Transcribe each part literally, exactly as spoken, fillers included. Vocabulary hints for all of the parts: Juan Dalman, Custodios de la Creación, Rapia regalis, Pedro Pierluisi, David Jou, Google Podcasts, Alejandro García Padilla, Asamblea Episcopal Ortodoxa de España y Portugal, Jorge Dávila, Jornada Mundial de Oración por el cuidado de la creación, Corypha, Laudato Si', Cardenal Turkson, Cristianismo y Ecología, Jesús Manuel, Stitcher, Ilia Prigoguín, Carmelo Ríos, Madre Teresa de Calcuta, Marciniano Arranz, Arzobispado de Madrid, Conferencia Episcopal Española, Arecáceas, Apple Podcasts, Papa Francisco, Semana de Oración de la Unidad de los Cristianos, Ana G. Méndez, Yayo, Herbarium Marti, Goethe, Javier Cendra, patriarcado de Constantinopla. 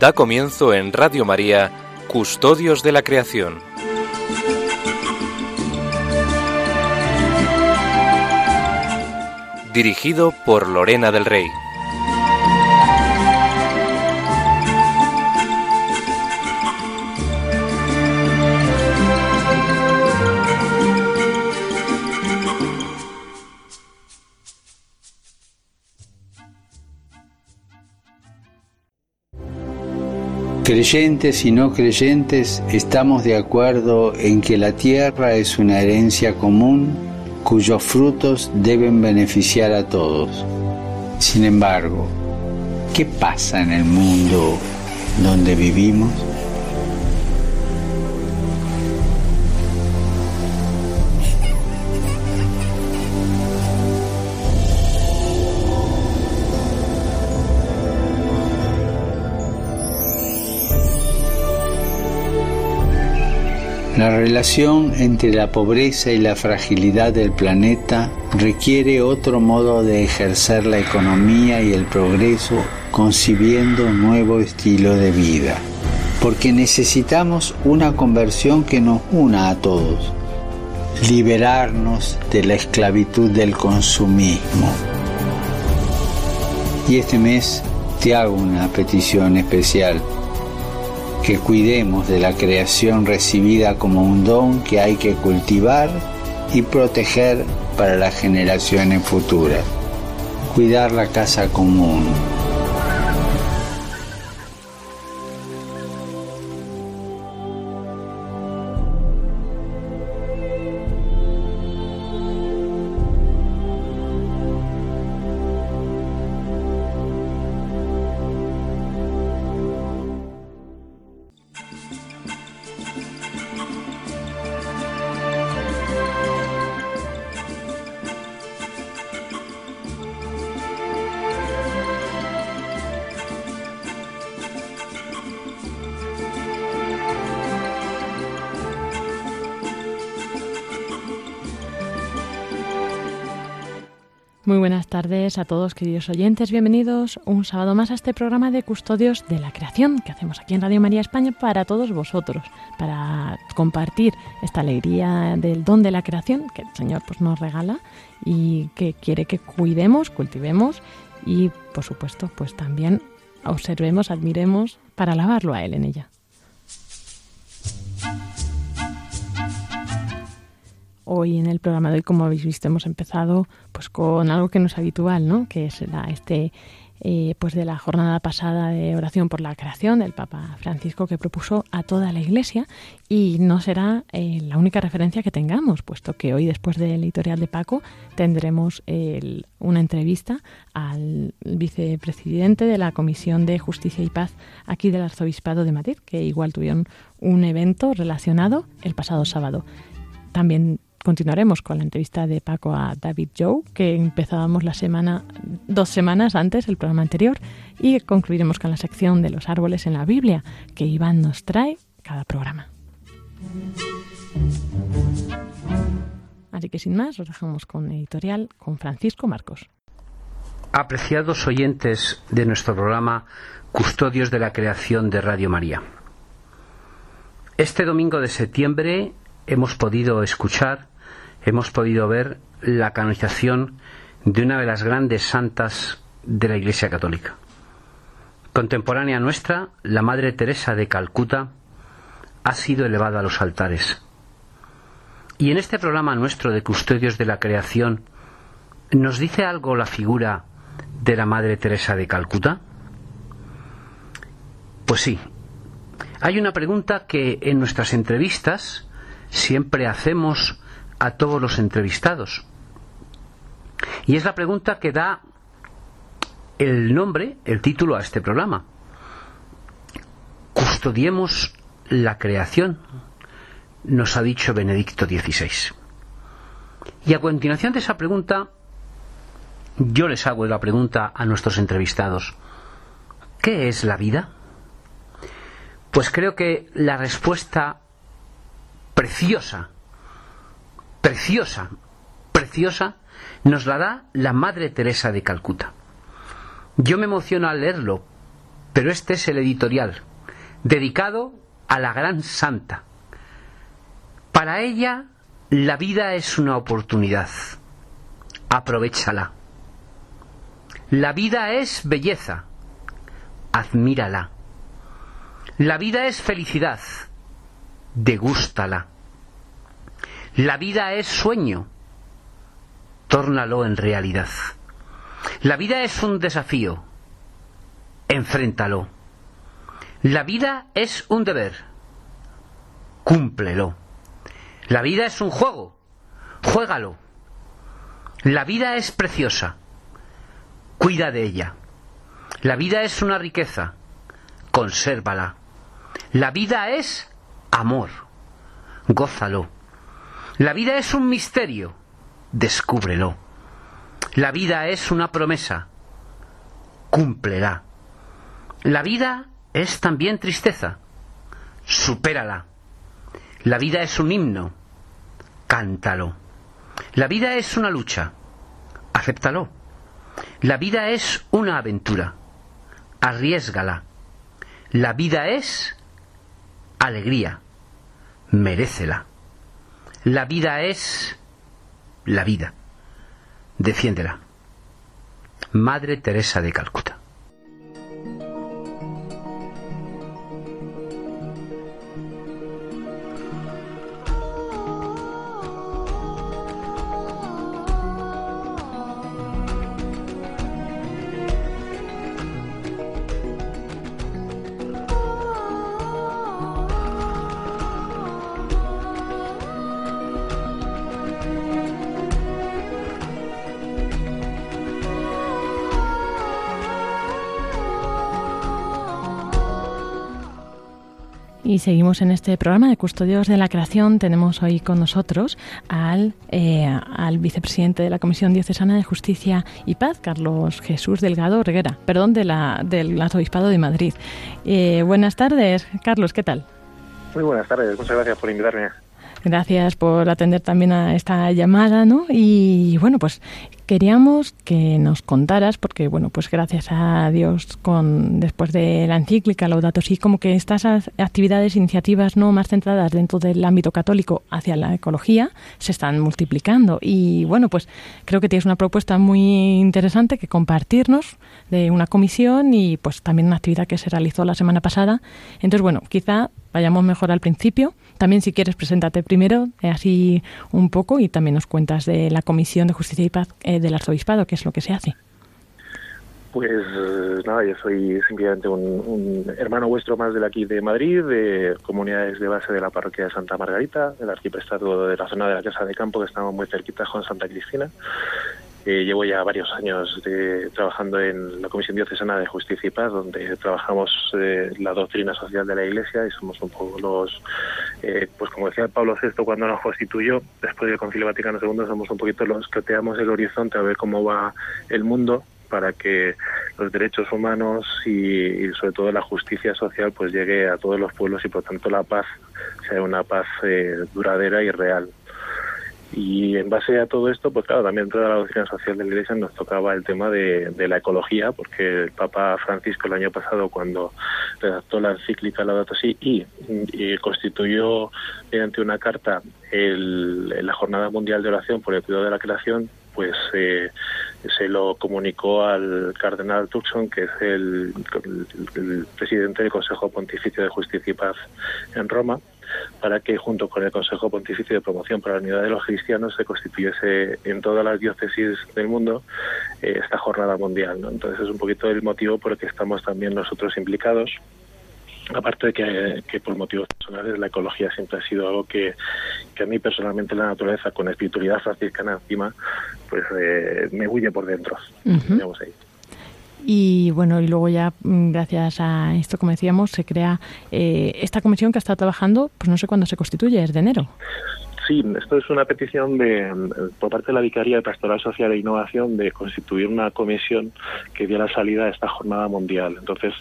Da comienzo en Radio María, Custodios de la Creación. Dirigido por Lorena del Rey. Creyentes y no creyentes, estamos de acuerdo en que la tierra es una herencia común cuyos frutos deben beneficiar a todos. Sin embargo, ¿qué pasa en el mundo donde vivimos? La relación entre la pobreza y la fragilidad del planeta requiere otro modo de ejercer la economía y el progreso, concibiendo un nuevo estilo de vida. Porque necesitamos una conversión que nos una a todos. Liberarnos de la esclavitud del consumismo. Y este mes te hago una petición especial. Que cuidemos de la creación recibida como un don que hay que cultivar y proteger para las generaciones futuras. Cuidar la casa común. Muy buenas tardes a todos, queridos oyentes. Bienvenidos un sábado más a este programa de Custodios de la Creación que hacemos aquí en Radio María España para todos vosotros, para compartir esta alegría del don de la creación que el Señor pues, nos regala y que quiere que cuidemos, cultivemos y, por supuesto, pues también observemos, admiremos para alabarlo a Él en ella. Hoy en el programa de hoy, como habéis visto, hemos empezado pues con algo que no es habitual, ¿no? Que es la, este eh, pues de la jornada pasada de oración por la creación del Papa Francisco, que propuso a toda la Iglesia, y no será eh, la única referencia que tengamos, puesto que hoy, después del editorial de Paco, tendremos el, una entrevista al vicepresidente de la Comisión de Justicia y Paz aquí del Arzobispado de Madrid, que igual tuvieron un evento relacionado el pasado sábado. También continuaremos con la entrevista de Paco a David Jou, que empezábamos la semana, dos semanas antes, el programa anterior, y concluiremos con la sección de los árboles en la Biblia, que Iván nos trae cada programa. Así que sin más, os dejamos con editorial con Francisco Marcos. Apreciados oyentes de nuestro programa Custodios de la Creación de Radio María. Este domingo de septiembre hemos podido escuchar, hemos podido ver la canonización de una de las grandes santas de la Iglesia Católica. Contemporánea nuestra, la Madre Teresa de Calcuta ha sido elevada a los altares. Y en este programa nuestro de Custodios de la Creación, ¿nos dice algo la figura de la Madre Teresa de Calcuta? Pues sí. Hay una pregunta que en nuestras entrevistas siempre hacemos a todos los entrevistados, y es la pregunta que da el nombre, el título a este programa: Custodiemos la creación, nos ha dicho Benedicto dieciséis. Y a continuación de esa pregunta, yo les hago la pregunta a nuestros entrevistados: ¿qué es la vida? Pues creo que la respuesta Preciosa, preciosa, preciosa, nos la da la Madre Teresa de Calcuta. Yo me emociono al leerlo, pero este es el editorial, dedicado a la gran santa. Para ella, la vida es una oportunidad. Aprovéchala. La vida es belleza. Admírala. La vida es felicidad. Degústala. La vida es sueño. Tórnalo en realidad. La vida es un desafío. Enfréntalo. La vida es un deber. Cúmplelo. La vida es un juego. Juégalo. La vida es preciosa. Cuida de ella. La vida es una riqueza. Consérvala. La vida es amor. Gózalo. La vida es un misterio. Descúbrelo. La vida es una promesa. Cúmplela. La vida es también tristeza. Supérala. La vida es un himno. Cántalo. La vida es una lucha. Acéptalo. La vida es una aventura. Arriésgala. La vida es alegría. Merécela. La vida es la vida. Defiéndela. Madre Teresa de Calcuta. Y seguimos en este programa de Custodios de la Creación. Tenemos hoy con nosotros al, eh, al vicepresidente de la Comisión Diocesana de Justicia y Paz, Carlos Jesús Delgado Reguera, perdón, de la, del Arzobispado de Madrid. Eh, buenas tardes, Carlos, ¿qué tal? Muy buenas tardes, muchas gracias por invitarme. Gracias por atender también a esta llamada, ¿no? Y bueno, pues queríamos que nos contaras, porque bueno, pues gracias a Dios, con después de la encíclica Laudato Si', como que estas actividades, iniciativas no más centradas dentro del ámbito católico hacia la ecología se están multiplicando. Y bueno, pues creo que tienes una propuesta muy interesante que compartirnos de una comisión y pues también una actividad que se realizó la semana pasada. Entonces, bueno, quizá vayamos mejor al principio. También, si quieres, preséntate primero, eh, así un poco, y también nos cuentas de la Comisión de Justicia y Paz eh, del Arzobispado, qué es lo que se hace. Pues nada, yo soy simplemente un, un hermano vuestro más de aquí de Madrid, de comunidades de base de la parroquia de Santa Margarita, del arciprestazgo de la zona de la Casa de Campo, que estamos muy cerquita con Santa Cristina. Eh, llevo ya varios años de, trabajando en la Comisión Diocesana de Justicia y Paz, donde trabajamos eh, la doctrina social de la Iglesia, y somos un poco los, eh, pues como decía Pablo sexto cuando nos constituyó, después del Concilio Vaticano segundo, somos un poquito los que oteamos el horizonte a ver cómo va el mundo, para que los derechos humanos y, y sobre todo la justicia social pues llegue a todos los pueblos, y por tanto la paz sea una paz eh, duradera y real. Y en base a todo esto, pues claro, también toda la doctrina social de la Iglesia nos tocaba el tema de, de la ecología, porque el Papa Francisco el año pasado, cuando redactó la encíclica Laudato Si' y, y constituyó mediante una carta el, la Jornada Mundial de Oración por el Cuidado de la Creación, pues eh, se lo comunicó al Cardenal Turkson, que es el, el, el presidente del Consejo Pontificio de Justicia y Paz en Roma, para que junto con el Consejo Pontificio de Promoción para la Unidad de los Cristianos se constituyese en todas las diócesis del mundo eh, esta jornada mundial, ¿no? Entonces es un poquito el motivo por el que estamos también nosotros implicados, aparte de que, que por motivos personales la ecología siempre ha sido algo que, que a mí personalmente la naturaleza, con espiritualidad franciscana encima, pues eh, me huye por dentro. Uh-huh. Ahí. Y bueno, y luego ya, gracias a esto, como decíamos, se crea eh, esta comisión que ha estado trabajando, pues no sé cuándo se constituye, es de enero. Sí, esto es una petición de por parte de la Vicaría de Pastoral Social e Innovación de constituir una comisión que diera salida a esta jornada mundial. Entonces,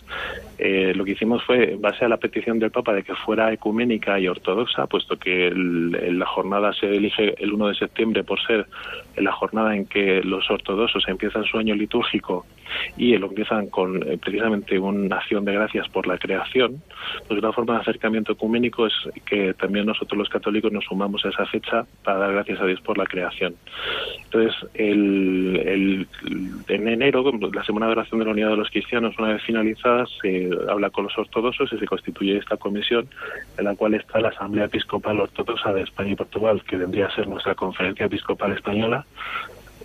eh, lo que hicimos fue, en base a la petición del Papa de que fuera ecuménica y ortodoxa, puesto que el, la jornada se elige el uno de septiembre por ser la jornada en que los ortodoxos empiezan su año litúrgico y lo empiezan con eh, precisamente una acción de gracias por la creación, pues una forma de acercamiento ecuménico es que también nosotros los católicos nos sumamos a esa fecha para dar gracias a Dios por la creación. Entonces, el, el, en enero, la Semana de Oración de la Unidad de los Cristianos, una vez finalizada, se habla con los ortodoxos y se constituye esta comisión en la cual está la Asamblea Episcopal Ortodoxa de España y Portugal, que vendría a ser nuestra Conferencia Episcopal Española,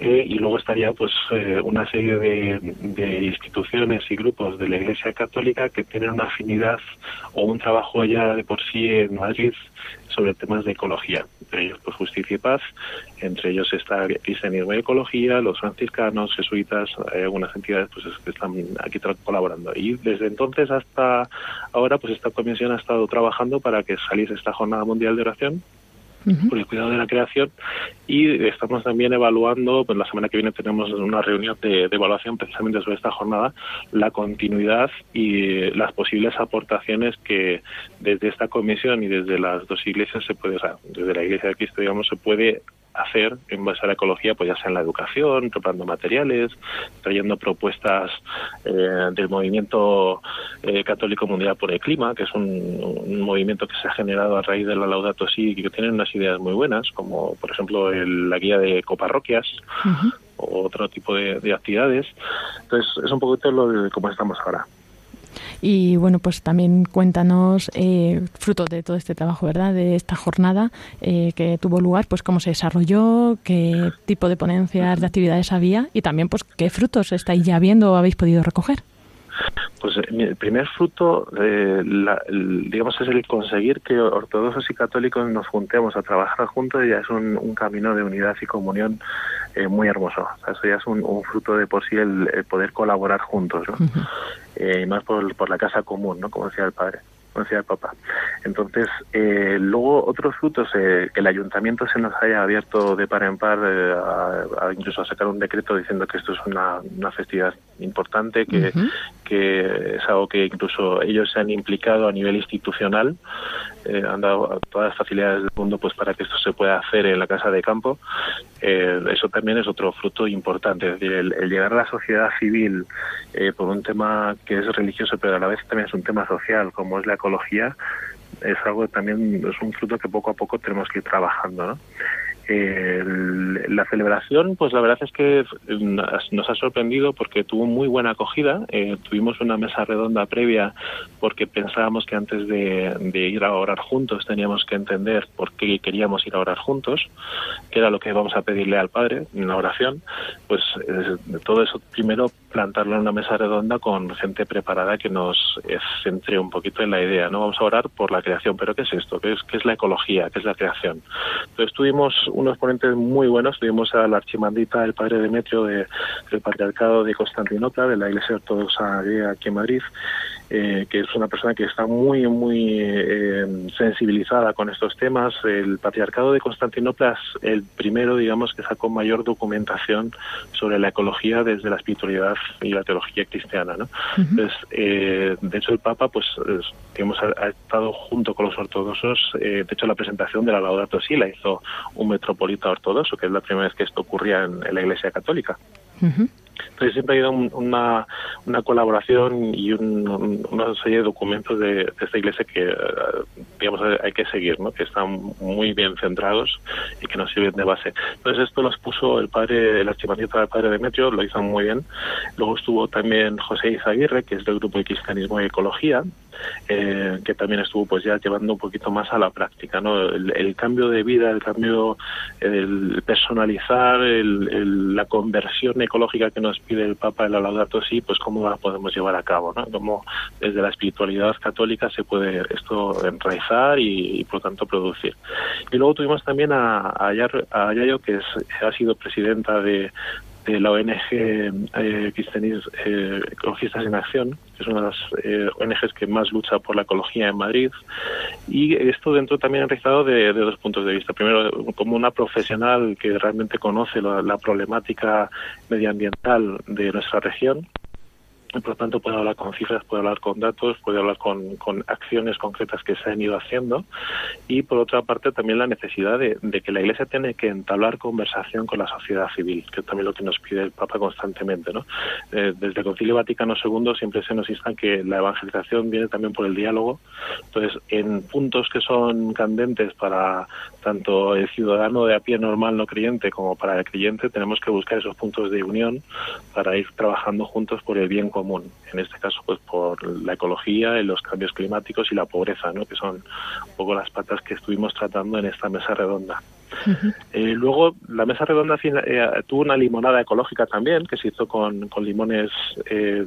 Eh, y luego estaría pues eh, una serie de, de instituciones y grupos de la Iglesia Católica que tienen una afinidad o un trabajo ya de por sí en Madrid sobre temas de ecología, entre ellos pues Justicia y Paz, entre ellos está Cristianismo y Ecología, los franciscanos, jesuitas, eh, algunas entidades pues que están aquí colaborando. Y desde entonces hasta ahora pues esta comisión ha estado trabajando para que saliese esta Jornada Mundial de Oración por el cuidado de la creación, y estamos también evaluando, pues la semana que viene tenemos una reunión de, de evaluación precisamente sobre esta jornada, la continuidad y las posibles aportaciones que desde esta comisión y desde las dos iglesias se puede, o sea, desde la Iglesia de Cristo, digamos, se puede hacer en base a la ecología, pues ya sea en la educación, preparando materiales, trayendo propuestas eh, del Movimiento eh, Católico Mundial por el Clima, que es un, un movimiento que se ha generado a raíz de la Laudato Si', que tienen unas ideas muy buenas, como por ejemplo el, la guía de coparroquias, uh-huh. o otro tipo de, de actividades. Entonces es un poquito lo de cómo estamos ahora. Y bueno, pues también cuéntanos, eh, fruto de todo este trabajo, ¿verdad?, de esta jornada eh, que tuvo lugar, pues cómo se desarrolló, qué tipo de ponencias, de actividades había y también pues qué frutos estáis ya viendo o habéis podido recoger. Pues el primer fruto, eh, la, el, digamos, es el conseguir que ortodoxos y católicos nos juntemos a trabajar juntos, y ya es un, un camino de unidad y comunión eh, muy hermoso. O sea, eso ya es un, un fruto de por sí, el, el poder colaborar juntos, ¿no? Uh-huh. Eh, y más por, por la casa común, ¿no?, como decía el padre. Decía el Papa. Entonces, eh, luego otros frutos, eh, que el ayuntamiento se nos haya abierto de par en par, eh, a, a incluso a sacar un decreto diciendo que esto es una, una festividad importante, que, uh-huh. que es algo que incluso ellos se han implicado a nivel institucional, eh, han dado todas las facilidades del mundo pues para que esto se pueda hacer en la Casa de Campo. Eh, eso también es otro fruto importante, es decir, el, el llegar a la sociedad civil eh, por un tema que es religioso, pero a la vez también es un tema social, como es la ecología, es algo también, es un fruto que poco a poco tenemos que ir trabajando, ¿no? Eh, la celebración, pues la verdad es que nos ha sorprendido porque tuvo muy buena acogida. Eh, tuvimos una mesa redonda previa porque pensábamos que antes de, de ir a orar juntos teníamos que entender por qué queríamos ir a orar juntos, que era lo que vamos a pedirle al Padre en la oración. Pues eh, todo eso primero plantarlo en una mesa redonda con gente preparada que nos centre un poquito en la idea, ¿no? Vamos a orar por la creación, pero ¿qué es esto? ¿Qué es, qué es la ecología? ¿Qué es la creación? Entonces tuvimos unos ponentes muy buenos. Tuvimos a la archimandrita del padre Demetrio de, del parroquiado de Constantinopla, de la Iglesia Ortodoxa aquí en Madrid, eh, que es una persona que está muy muy eh, sensibilizada con estos temas. El patriarcado de Constantinopla es el primero, digamos, que sacó mayor documentación sobre la ecología desde la espiritualidad y la teología cristiana, ¿no? Uh-huh. Entonces, eh, de hecho el Papa pues digamos, ha, ha estado junto con los ortodoxos. Eh, de hecho la presentación de la Laudato Si' la hizo un metropolita ortodoxo, que es la primera vez que esto ocurría en, en la Iglesia Católica. Uh-huh. Entonces siempre ha habido un, una, una colaboración y un, un, una serie de documentos de, de esta Iglesia que, digamos, hay que seguir, ¿no?, que están muy bien centrados y que nos sirven de base. Entonces esto lo puso el padre, el archimandrita del padre Demetrio, lo hizo muy bien. Luego estuvo también José Izaguirre, que es del grupo de Cristianismo y Ecología, Eh, que también estuvo pues ya llevando un poquito más a la práctica, ¿no?, el, el cambio de vida, el cambio, el personalizar, el, el, la conversión ecológica que nos pide el Papa en la Laudato Si', pues cómo la podemos llevar a cabo, ¿no?, cómo desde la espiritualidad católica se puede esto enraizar y, y por tanto producir. Y luego tuvimos también a, a Yayo, que es, ha sido presidenta de de la O N G eh, Cristianismo, eh, Ecologistas en Acción, que es una de las eh, O N Ges que más lucha por la ecología en Madrid, y esto dentro también enraizado de, de dos puntos de vista. Primero, como una profesional que realmente conoce la, la problemática medioambiental de nuestra región, Por lo tanto, puedo hablar con cifras, puedo hablar con datos, puedo hablar con, con acciones concretas que se han ido haciendo. Y, por otra parte, también la necesidad de, de que la Iglesia tiene que entablar conversación con la sociedad civil, que es también lo que nos pide el Papa constantemente, ¿no? Eh, desde el Concilio Vaticano segundo siempre se nos insta que la evangelización viene también por el diálogo. Entonces, en puntos que son candentes para tanto el ciudadano de a pie normal no creyente como para el creyente, tenemos que buscar esos puntos de unión para ir trabajando juntos por el bien común. Común. En este caso, pues por la ecología, los cambios climáticos y la pobreza, ¿no? Que son un poco las patas que estuvimos tratando en esta mesa redonda. Uh-huh. Eh, luego, la mesa redonda eh, tuvo una limonada ecológica también, que se hizo con, con limones eh,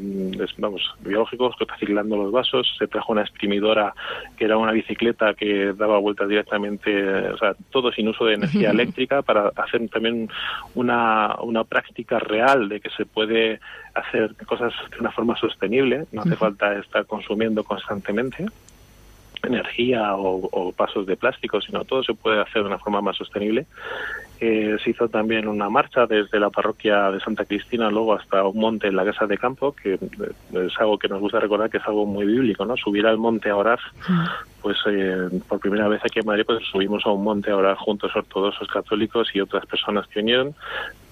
vamos, biológicos, reciclando los vasos. Se trajo una exprimidora que era una bicicleta que daba vueltas directamente, o sea, todo sin uso de energía uh-huh. eléctrica, para hacer también una, una práctica real de que se puede hacer cosas de una forma sostenible. No uh-huh. hace falta estar consumiendo constantemente energía o, o vasos de plástico, sino todo se puede hacer de una forma más sostenible. Eh, se hizo también una marcha desde la parroquia de Santa Cristina luego hasta un monte en la Casa de Campo, que es algo que nos gusta recordar, que es algo muy bíblico, ¿no? Subir al monte a orar. Pues eh, por primera vez aquí en Madrid pues subimos a un monte a orar juntos ortodoxos, católicos y otras personas que vinieron,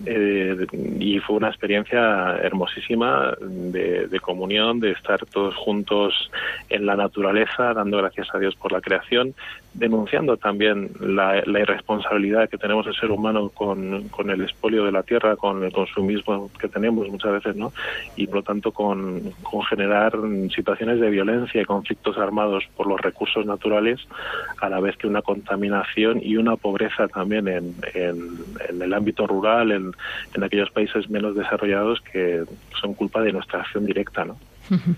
eh, y fue una experiencia hermosísima de, de comunión, de estar todos juntos en la naturaleza, dando gracias a Dios por la creación, denunciando también la, la irresponsabilidad que tenemos el ser humano con, con el expolio de la tierra, con el consumismo que tenemos muchas veces, ¿no? Y por lo tanto con, con generar situaciones de violencia y conflictos armados por los recursos naturales, a la vez que una contaminación y una pobreza también en, en, en el ámbito rural, en, en aquellos países menos desarrollados que son culpa de nuestra acción directa, ¿no? Uh-huh.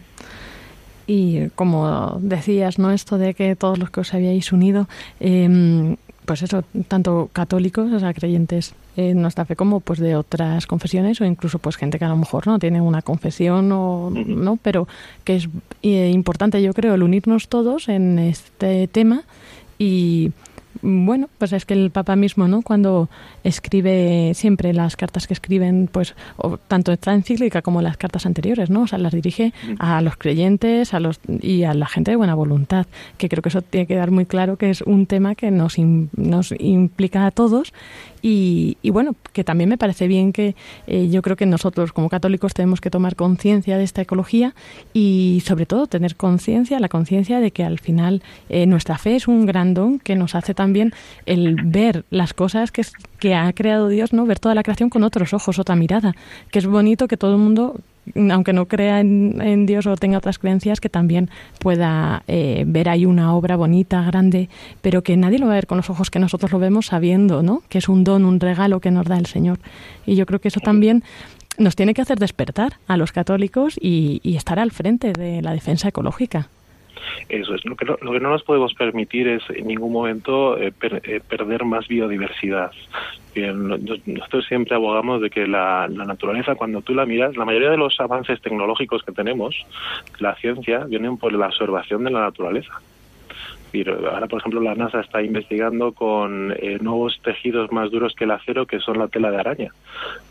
Y como decías, ¿no? Esto de que todos los que os habíais unido, eh, pues eso, tanto católicos, o sea, creyentes en nuestra fe, como pues de otras confesiones, o incluso pues gente que a lo mejor no tiene una confesión o uh-huh. no, pero que es eh, importante, yo creo, el unirnos todos en este tema. Y bueno, pues es que el Papa mismo, ¿no? Cuando escribe siempre las cartas que escriben, pues o tanto esta encíclica como las cartas anteriores, ¿no? O sea, las dirige a los creyentes, a los y a la gente de buena voluntad, que creo que eso tiene que dar muy claro que es un tema que nos in, nos implica a todos. Y, y bueno, que también me parece bien que eh, yo creo que nosotros como católicos tenemos que tomar conciencia de esta ecología y sobre todo tener conciencia, la conciencia de que al final eh, nuestra fe es un gran don que nos hace también el ver las cosas que, que ha creado Dios, ¿no? Ver toda la creación con otros ojos, otra mirada, que es bonito que todo el mundo, aunque no crea en, en Dios o tenga otras creencias, que también pueda eh, ver ahí una obra bonita, grande, pero que nadie lo va a ver con los ojos que nosotros lo vemos, sabiendo, ¿no?, que es un don, un regalo que nos da el Señor. Y yo creo que eso también nos tiene que hacer despertar a los católicos y, y estar al frente de la defensa ecológica. Eso es. Lo que no, lo que no nos podemos permitir es en ningún momento eh, per, eh, perder más biodiversidad. Bien, nosotros siempre abogamos de que la, la naturaleza, cuando tú la miras, la mayoría de los avances tecnológicos que tenemos, la ciencia, vienen por la observación de la naturaleza. Ahora, por ejemplo, la NASA está investigando con eh, nuevos tejidos más duros que el acero, que son la tela de araña.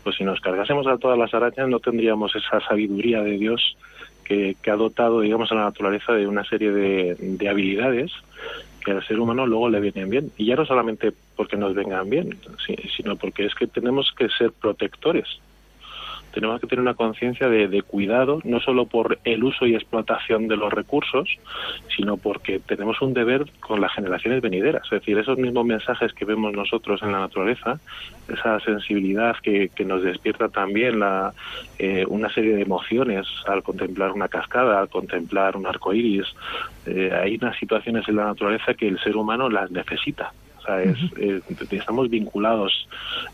Pues si nos cargásemos a todas las arañas, no tendríamos esa sabiduría de Dios Que, que ha dotado, digamos, a la naturaleza de una serie de, de habilidades que al ser humano luego le vienen bien. Y ya no solamente porque nos vengan bien, sino porque es que tenemos que ser protectores. Tenemos que tener una conciencia de, de cuidado, no solo por el uso y explotación de los recursos, sino porque tenemos un deber con las generaciones venideras. Es decir, esos mismos mensajes que vemos nosotros en la naturaleza, esa sensibilidad que, que nos despierta también la, eh, una serie de emociones al contemplar una cascada, al contemplar un arcoíris. Eh, hay unas situaciones en la naturaleza que el ser humano las necesita. Es, es, estamos vinculados.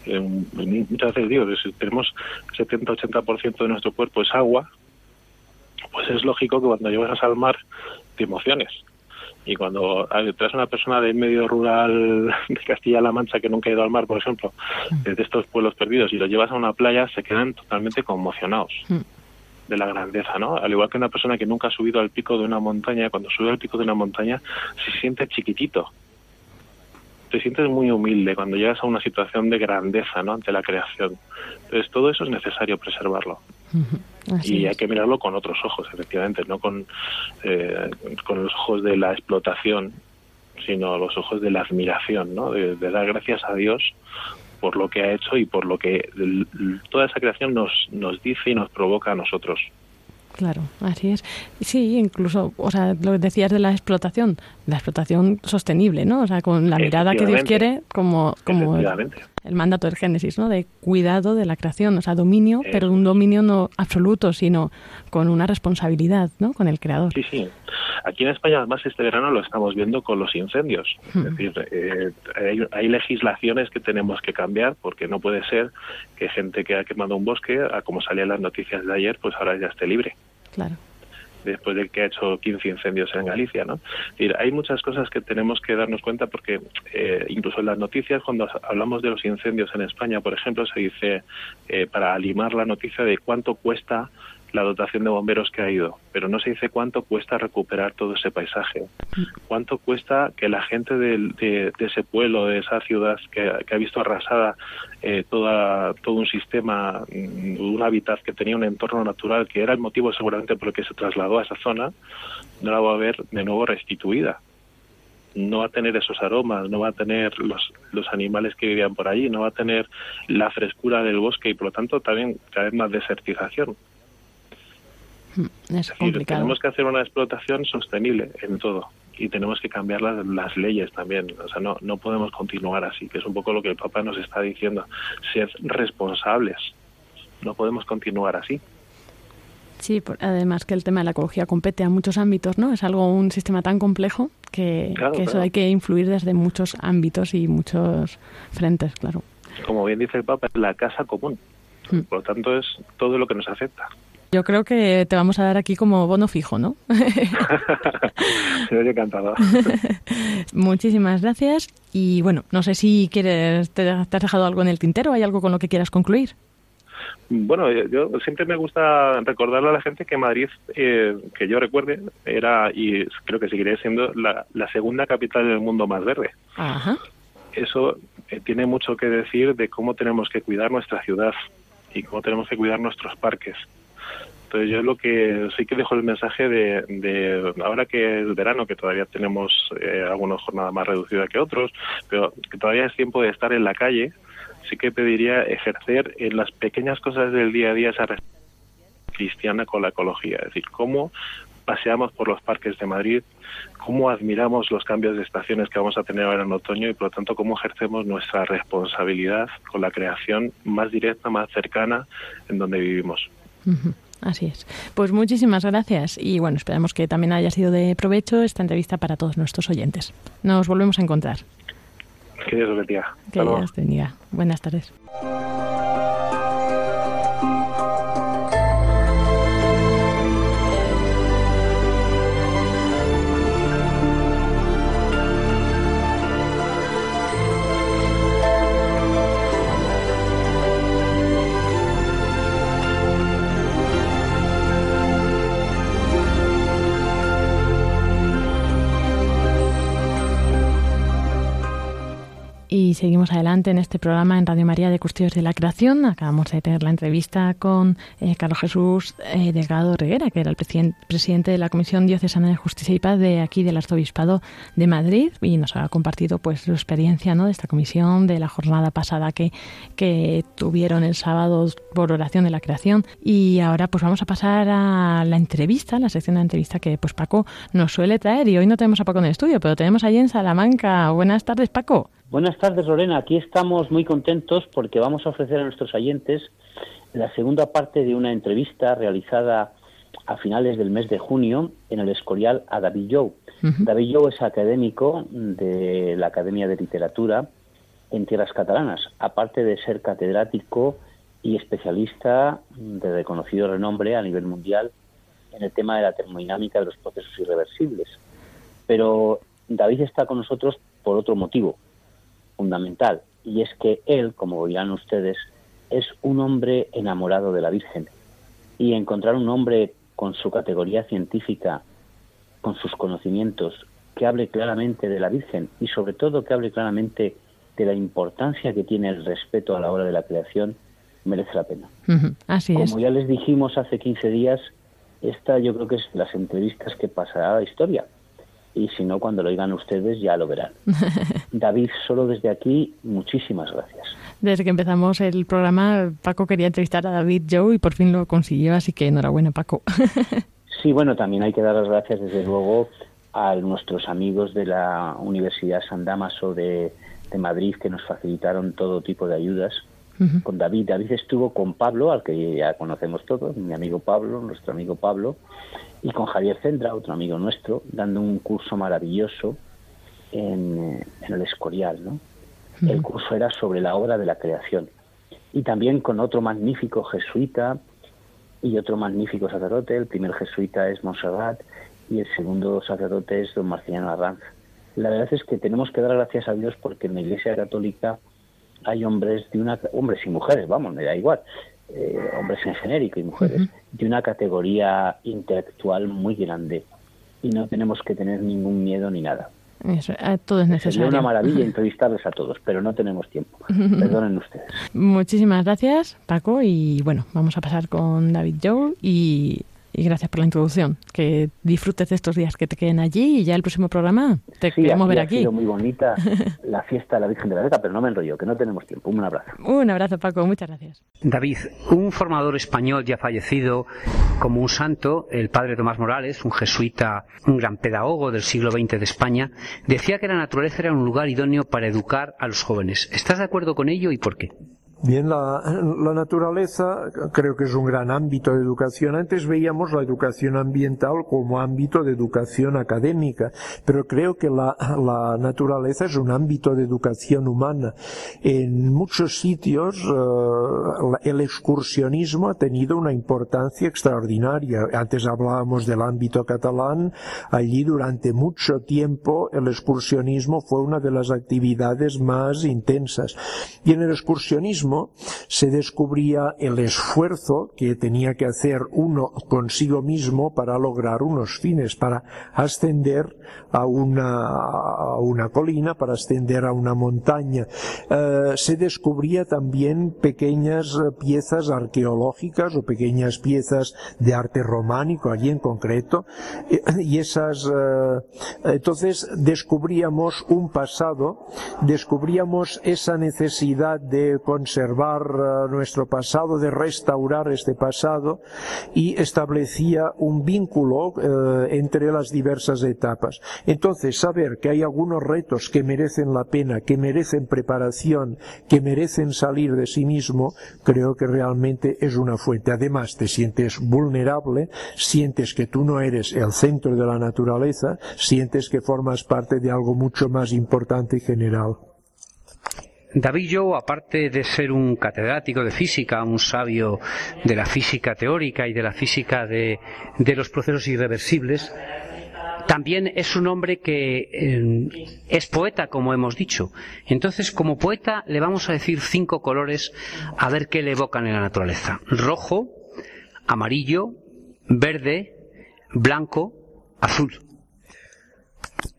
Eh, muchas veces digo, si tenemos setenta a ochenta por ciento de nuestro cuerpo es agua, pues es lógico que cuando llegas al mar te emociones. Y cuando traes una persona del medio rural de Castilla-La Mancha que nunca ha ido al mar, por ejemplo, de estos pueblos perdidos, y lo llevas a una playa, se quedan totalmente conmocionados de la grandeza, ¿no? Al igual que una persona que nunca ha subido al pico de una montaña, cuando sube al pico de una montaña se siente chiquitito. Te sientes muy humilde cuando llegas a una situación de grandeza, ¿no?, ante la creación. Entonces, todo eso es necesario preservarlo. Uh-huh. Y hay que mirarlo con otros ojos, efectivamente, no con, eh, con los ojos de la explotación, sino los ojos de la admiración, ¿no? De, de dar gracias a Dios por lo que ha hecho y por lo que toda esa creación nos, nos dice y nos provoca a nosotros. Claro, así es. Sí, incluso, o sea, lo que decías de la explotación, la explotación sostenible, ¿no? O sea, con la mirada que Dios quiere, como, como el, el mandato del Génesis, ¿no? De cuidado de la creación, o sea, dominio, eh, pero un dominio no absoluto, sino con una responsabilidad, ¿no? Con el Creador. Sí, sí. Aquí en España, además, este verano lo estamos viendo con los incendios. Hmm. Es decir, eh, hay, hay legislaciones que tenemos que cambiar, porque no puede ser que gente que ha quemado un bosque, como salían las noticias de ayer, pues ahora ya esté libre. Claro. Después de que ha hecho quince incendios en Galicia, ¿no? Es decir, hay muchas cosas que tenemos que darnos cuenta porque eh, incluso en las noticias, cuando hablamos de los incendios en España, por ejemplo, se dice eh, para limar la noticia de cuánto cuesta la dotación de bomberos que ha ido, pero no se dice cuánto cuesta recuperar todo ese paisaje, cuánto cuesta que la gente de, de, de ese pueblo, de esa ciudad que, que ha visto arrasada eh, toda, todo un sistema, un hábitat que tenía un entorno natural, que era el motivo seguramente por el que se trasladó a esa zona, no la va a ver de nuevo restituida. No va a tener esos aromas, no va a tener los, los animales que vivían por allí, no va a tener la frescura del bosque y por lo tanto también cada vez más desertización. Es complicado. Tenemos que hacer una explotación sostenible en todo y tenemos que cambiar las, las leyes también. O sea, no, no podemos continuar así, que es un poco lo que el Papa nos está diciendo. Ser responsables. No podemos continuar así. Sí, por, además que el tema de la ecología compete a muchos ámbitos, ¿no? Es algo, un sistema tan complejo que, claro, que eso claro. Hay que influir desde muchos ámbitos y muchos frentes, claro. Como bien dice el Papa, es la casa común. Mm. Por lo tanto, es todo lo que nos afecta. Yo creo que te vamos a dar aquí como bono fijo, ¿no? Se oye encantado. Muchísimas gracias. Y bueno, no sé si quieres, te, te has dejado algo en el tintero, ¿hay algo con lo que quieras concluir? Bueno, yo, yo siempre me gusta recordarle a la gente que Madrid, eh, que yo recuerde, era, y creo que seguiré siendo, la, la segunda capital del mundo más verde. Ajá. Eso eh, tiene mucho que decir de cómo tenemos que cuidar nuestra ciudad y cómo tenemos que cuidar nuestros parques. Entonces yo lo que sí que dejo el mensaje de, de ahora que es verano, que todavía tenemos eh, algunas jornadas más reducidas que otros, pero que todavía es tiempo de estar en la calle, sí que pediría ejercer en las pequeñas cosas del día a día esa responsabilidad cristiana con la ecología. Es decir, cómo paseamos por los parques de Madrid, cómo admiramos los cambios de estaciones que vamos a tener ahora en otoño y por lo tanto cómo ejercemos nuestra responsabilidad con la creación más directa, más cercana en donde vivimos. Uh-huh. Así es. Pues muchísimas gracias y bueno, esperamos que también haya sido de provecho esta entrevista para todos nuestros oyentes. Nos volvemos a encontrar. Que Dios os bendiga. Que Dios te bendiga. Buenas tardes. Y seguimos adelante en este programa en Radio María de Custodios de la Creación. Acabamos de tener la entrevista con eh, Carlos Jesús eh, Delgado Reguera, que era el president, presidente de la Comisión Diocesana de Justicia y Paz de aquí del Arzobispado de Madrid y nos ha compartido pues su experiencia, ¿no?, de esta comisión, de la jornada pasada que, que tuvieron el sábado por oración de la creación. Y ahora pues vamos a pasar a la entrevista, la sección de entrevista que pues Paco nos suele traer y hoy no tenemos a Paco en el estudio, pero tenemos allí en Salamanca. Buenas tardes, Paco. Buenas tardes, Lorena. Aquí estamos muy contentos porque vamos a ofrecer a nuestros oyentes la segunda parte de una entrevista realizada a finales del mes de junio en el Escorial a David Jou. Uh-huh. David Jou es académico de la Academia de Literatura en Tierras Catalanas, aparte de ser catedrático y especialista de reconocido renombre a nivel mundial en el tema de la termodinámica de los procesos irreversibles. Pero David está con nosotros por otro motivo fundamental, y es que él, como oirán ustedes, es un hombre enamorado de la Virgen, y encontrar un hombre con su categoría científica, con sus conocimientos, que hable claramente de la Virgen y sobre todo que hable claramente de la importancia que tiene el respeto a la obra de la creación, merece la pena. Uh-huh. Así es. Como ya les dijimos hace quince días, esta yo creo que es las entrevistas que pasará a la historia. Y si no, cuando lo oigan ustedes ya lo verán. David, solo desde aquí, muchísimas gracias. Desde que empezamos el programa, Paco quería entrevistar a David Jou y por fin lo consiguió, así que enhorabuena, Paco. Sí, bueno, también hay que dar las gracias, desde luego, a nuestros amigos de la Universidad San Damaso de, de Madrid, que nos facilitaron todo tipo de ayudas. Uh-huh. Con David, David estuvo con Pablo, al que ya conocemos todos, mi amigo Pablo, nuestro amigo Pablo, y con Javier Cendra, otro amigo nuestro, dando un curso maravilloso en, en el Escorial, ¿no? Uh-huh. El curso era sobre la obra de la creación. Y también con otro magnífico jesuita y otro magnífico sacerdote. El primer jesuita es Montserrat y el segundo sacerdote es don Marciniano Arranz. La verdad es que tenemos que dar gracias a Dios porque en la Iglesia Católica hay hombres de una hombres y mujeres, vamos, me da igual, eh, hombres en genérico y mujeres, uh-huh, de una categoría intelectual muy grande, y no tenemos que tener ningún miedo ni nada. Eso, todo es necesario. Sería una maravilla entrevistarles a todos, pero no tenemos tiempo. Perdonen ustedes. Muchísimas gracias, Paco, y bueno, vamos a pasar con David Jou y, y gracias por la introducción. Que disfrutes de estos días que te queden allí y ya el próximo programa te sí, queremos ver aquí. Ha sido muy bonita la fiesta de la Virgen de la Vega, pero no me enrollo, que no tenemos tiempo. Un abrazo. Un abrazo, Paco, muchas gracias. David, un formador español ya fallecido como un santo, el padre Tomás Morales, un jesuita, un gran pedagogo del siglo veinte de España, decía que la naturaleza era un lugar idóneo para educar a los jóvenes. ¿Estás de acuerdo con ello y por qué? Bien, la, la naturaleza creo que es un gran ámbito de educación. Antes veíamos la educación ambiental como ámbito de educación académica, pero creo que la, la naturaleza es un ámbito de educación humana. En muchos sitios eh, el excursionismo ha tenido una importancia extraordinaria. Antes hablábamos del ámbito catalán. Allí durante mucho tiempo el excursionismo fue una de las actividades más intensas. Y en el excursionismo se descubría el esfuerzo que tenía que hacer uno consigo mismo para lograr unos fines, para ascender a una, a una colina, para ascender a una montaña. Eh, se descubría también pequeñas piezas arqueológicas o pequeñas piezas de arte románico, allí en concreto, y esas, eh, entonces descubríamos un pasado, descubríamos esa necesidad de conseguir observar nuestro pasado, de restaurar este pasado, y establecía un vínculo eh, entre las diversas etapas. Entonces, saber que hay algunos retos que merecen la pena, que merecen preparación, que merecen salir de sí mismo, creo que realmente es una fuente. Además, te sientes vulnerable, sientes que tú no eres el centro de la naturaleza, sientes que formas parte de algo mucho más importante y general. David Jou, aparte de ser un catedrático de física, un sabio de la física teórica y de la física de, de los procesos irreversibles, también es un hombre que eh, es poeta, como hemos dicho. Entonces, como poeta, le vamos a decir cinco colores a ver qué le evocan en la naturaleza. Rojo, amarillo, verde, blanco, azul.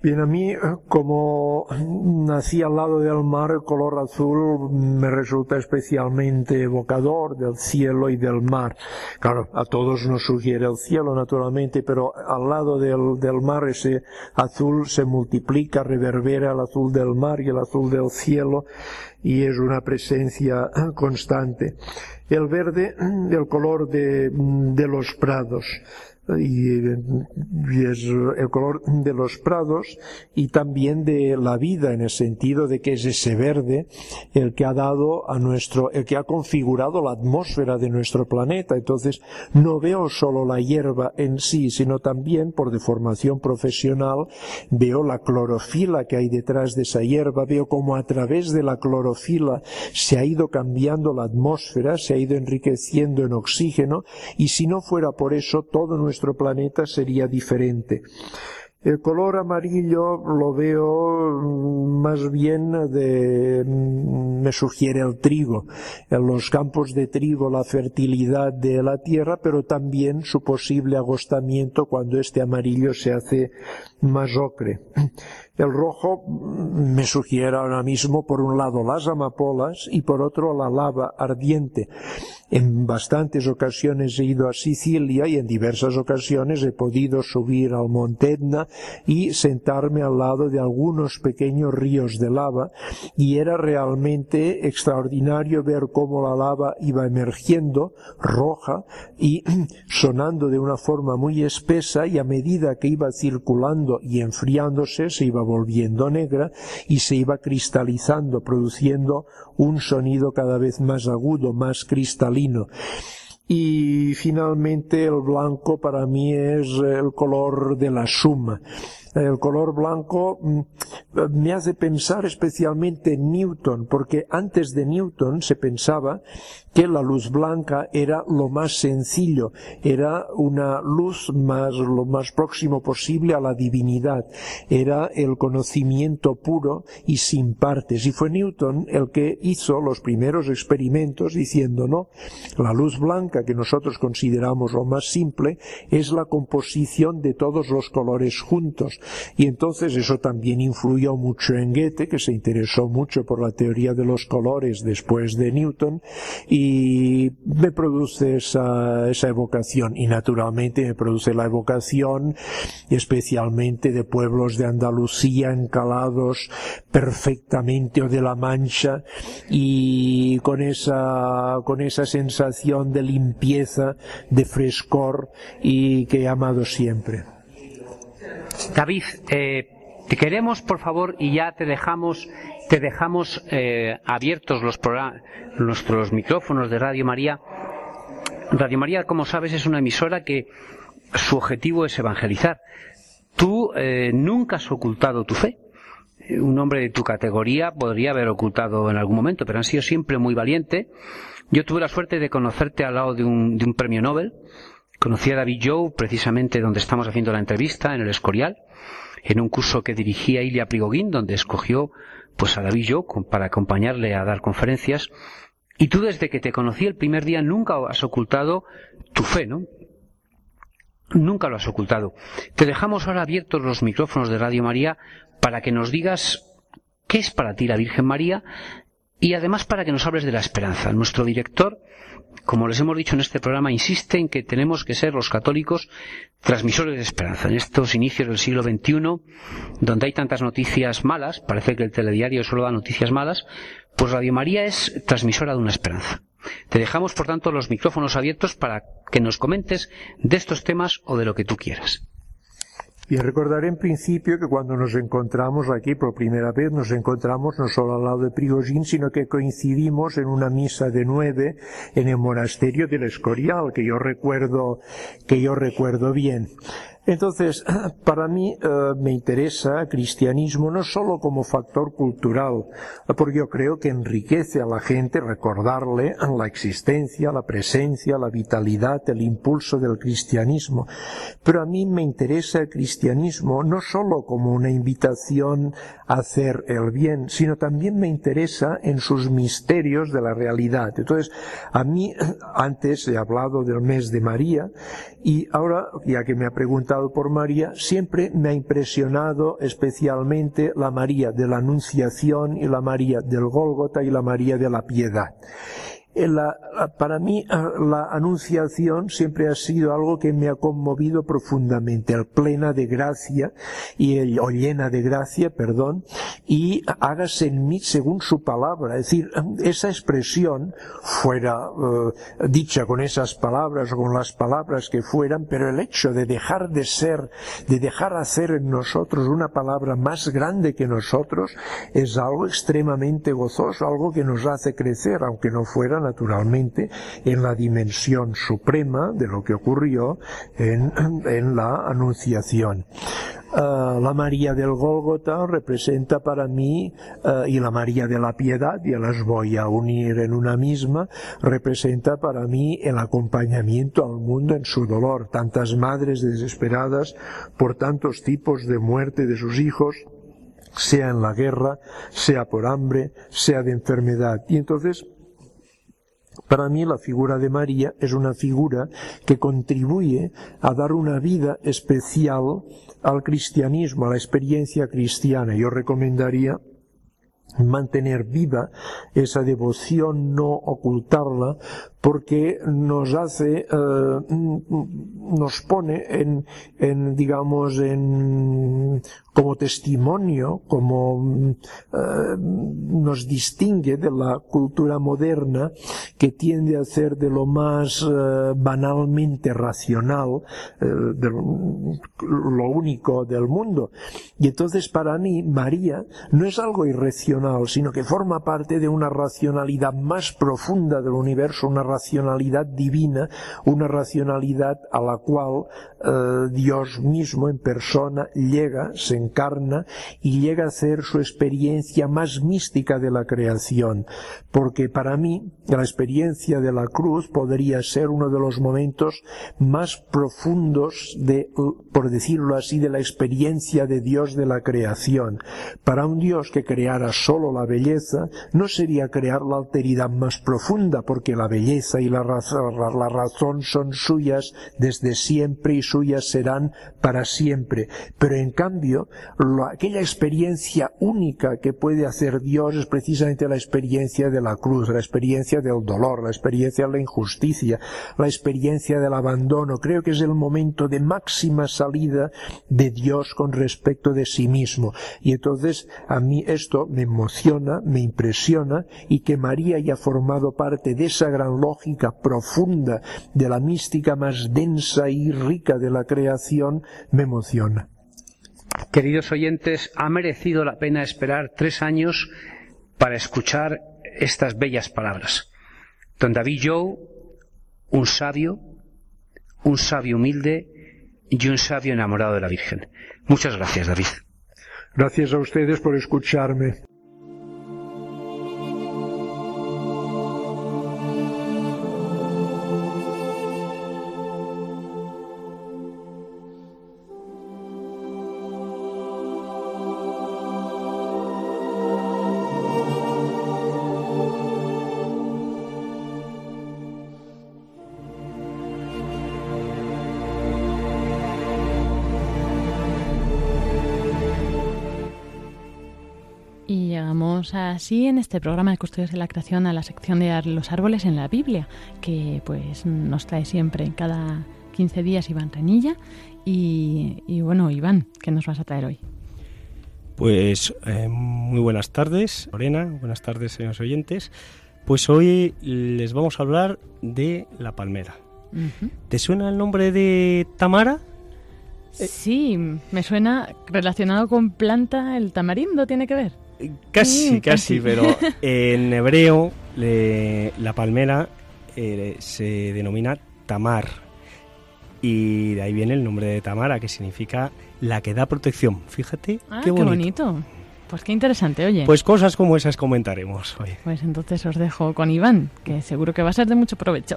Bien, a mí, como nací al lado del mar, el color azul me resulta especialmente evocador del cielo y del mar. Claro, a todos nos sugiere el cielo, naturalmente, pero al lado del, del mar ese azul se multiplica, reverbera el azul del mar y el azul del cielo, y es una presencia constante. El verde, el color de, de los prados. Y, y es el color de los prados y también de la vida, en el sentido de que es ese verde el que ha dado a nuestro, el que ha configurado la atmósfera de nuestro planeta. Entonces no veo solo la hierba en sí, sino también, por deformación profesional, veo la clorofila que hay detrás de esa hierba, veo cómo a través de la clorofila se ha ido cambiando la atmósfera, se ha ido enriqueciendo en oxígeno, y si no fuera por eso, todo nuestro Nuestro planeta sería diferente. El color amarillo lo veo más bien de, me sugiere el trigo, en los campos de trigo, la fertilidad de la tierra, pero también su posible agostamiento cuando este amarillo se hace más ocre. El rojo me sugiere ahora mismo, por un lado, las amapolas y por otro, la lava ardiente. En bastantes ocasiones he ido a Sicilia y en diversas ocasiones he podido subir al Monte Etna y sentarme al lado de algunos pequeños ríos de lava, y era realmente extraordinario ver cómo la lava iba emergiendo, roja, y sonando de una forma muy espesa, y a medida que iba circulando y enfriándose, se iba volviendo negra y se iba cristalizando, produciendo un sonido cada vez más agudo, más cristalino. Y finalmente el blanco para mí es el color de la suma. El color blanco me hace pensar especialmente en Newton, porque antes de Newton se pensaba que la luz blanca era lo más sencillo, era una luz más, lo más próximo posible a la divinidad, era el conocimiento puro y sin partes. Y fue Newton el que hizo los primeros experimentos diciendo, no, la luz blanca que nosotros consideramos lo más simple es la composición de todos los colores juntos. Y entonces eso también influyó mucho en Goethe, que se interesó mucho por la teoría de los colores después de Newton, y me produce esa, esa evocación, y naturalmente me produce la evocación especialmente de pueblos de Andalucía encalados perfectamente, o de la Mancha, y con esa, con esa sensación de limpieza, de frescor, y que he amado siempre. David, eh, te queremos, por favor, y ya te dejamos, te dejamos eh, abiertos los, los, los micrófonos de Radio María. Radio María, como sabes, es una emisora que su objetivo es evangelizar. Tú eh, nunca has ocultado tu fe. Un hombre de tu categoría podría haber ocultado en algún momento, pero has sido siempre muy valiente. Yo tuve la suerte de conocerte al lado de un, de un premio Nobel. Conocí a David Jou, precisamente donde estamos haciendo la entrevista, en el Escorial, en un curso que dirigía Ilia Prigoguín, donde escogió pues a David Jou para acompañarle a dar conferencias. Y tú, desde que te conocí el primer día, nunca has ocultado tu fe, ¿no? Nunca lo has ocultado. Te dejamos ahora abiertos los micrófonos de Radio María para que nos digas qué es para ti la Virgen María, y además para que nos hables de la esperanza. Nuestro director, como les hemos dicho en este programa, insiste en que tenemos que ser los católicos transmisores de esperanza. En estos inicios del siglo veintiuno, donde hay tantas noticias malas, parece que el telediario solo da noticias malas, pues Radio María es transmisora de una esperanza. Te dejamos, por tanto, los micrófonos abiertos para que nos comentes de estos temas o de lo que tú quieras. Y recordaré en principio que cuando nos encontramos aquí por primera vez, nos encontramos no solo al lado de Prigogine, sino que coincidimos en una misa de nueve en el monasterio del Escorial, que yo recuerdo, que yo recuerdo bien. Entonces, para mí eh, me interesa el cristianismo no solo como factor cultural, porque yo creo que enriquece a la gente recordarle la existencia, la presencia, la vitalidad, el impulso del cristianismo. Pero a mí me interesa el cristianismo no solo como una invitación a hacer el bien, sino también me interesa en sus misterios de la realidad. Entonces, a mí, antes he hablado del mes de María, y ahora, ya que me ha preguntado por María, siempre me ha impresionado especialmente la María de la Anunciación, y la María del Gólgota, y la María de la Piedad. La, para mí la Anunciación siempre ha sido algo que me ha conmovido profundamente, el plena de gracia y el, o llena de gracia, perdón, y hágase en mí según su palabra. Es decir, esa expresión fuera eh, dicha con esas palabras o con las palabras que fueran, pero el hecho de dejar de ser, de dejar hacer en nosotros una palabra más grande que nosotros, es algo extremadamente gozoso, algo que nos hace crecer, aunque no fuera naturalmente en la dimensión suprema de lo que ocurrió en, en la Anunciación. Uh, la María del Gólgota representa para mí, uh, y la María de la Piedad, ya las voy a unir en una misma, representa para mí el acompañamiento al mundo en su dolor. Tantas madres desesperadas por tantos tipos de muerte de sus hijos, sea en la guerra, sea por hambre, sea de enfermedad. Y entonces Para mí la figura de María es una figura que contribuye a dar una vida especial al cristianismo, a la experiencia cristiana. Yo recomendaría mantener viva esa devoción, no ocultarla, porque nos hace, eh, nos pone en, en, digamos, en, como testimonio, como eh, nos distingue de la cultura moderna que tiende a hacer de lo más eh, banalmente racional eh, de lo único del mundo. Y entonces para mí María no es algo irracional, sino que forma parte de una racionalidad más profunda del universo, una racionalidad divina, una racionalidad a la cual eh, Dios mismo en persona llega, se encarna y llega a ser su experiencia más mística de la creación, porque para mí la experiencia de la cruz podría ser uno de los momentos más profundos de, por decirlo así, de la experiencia de Dios de la creación. Para un Dios que creara solo la belleza, no sería crear la alteridad más profunda, porque la belleza y la razón, la razón son suyas desde siempre y suyas serán para siempre. Pero en cambio, lo, aquella experiencia única que puede hacer Dios es precisamente la experiencia de la cruz, la experiencia del dolor, la experiencia de la injusticia, la experiencia del abandono. Creo que es el momento de máxima salida de Dios con respecto de sí mismo. Y entonces a mí esto me emociona, me impresiona, y que María haya formado parte de esa gran lógica profunda de la mística más densa y rica de la creación me emociona. Queridos oyentes, ha merecido la pena esperar tres años para escuchar estas bellas palabras. Don David Jou, un sabio, un sabio humilde y un sabio enamorado de la Virgen. Muchas gracias, David. Gracias a ustedes por escucharme. Así, en este programa de Custodios de la Creación, a la sección de los árboles en la Biblia, que pues nos trae siempre cada quince días Iván Renilla. Y, y bueno, Iván, ¿qué nos vas a traer hoy? Pues eh, muy buenas tardes, Lorena, buenas tardes, señores oyentes. Pues hoy les vamos a hablar de la palmera. Uh-huh. ¿Te suena el nombre de Tamara? Sí, me suena relacionado con planta, el tamarindo, ¿tiene que ver? Casi, casi, pero en hebreo le, la palmera eh, se denomina Tamar, y de ahí viene el nombre de Tamara, que significa la que da protección. Fíjate, ah, qué bonito. Qué bonito. Pues qué interesante, oye. Pues cosas como esas comentaremos hoy. Pues entonces os dejo con Iván, que seguro que va a ser de mucho provecho.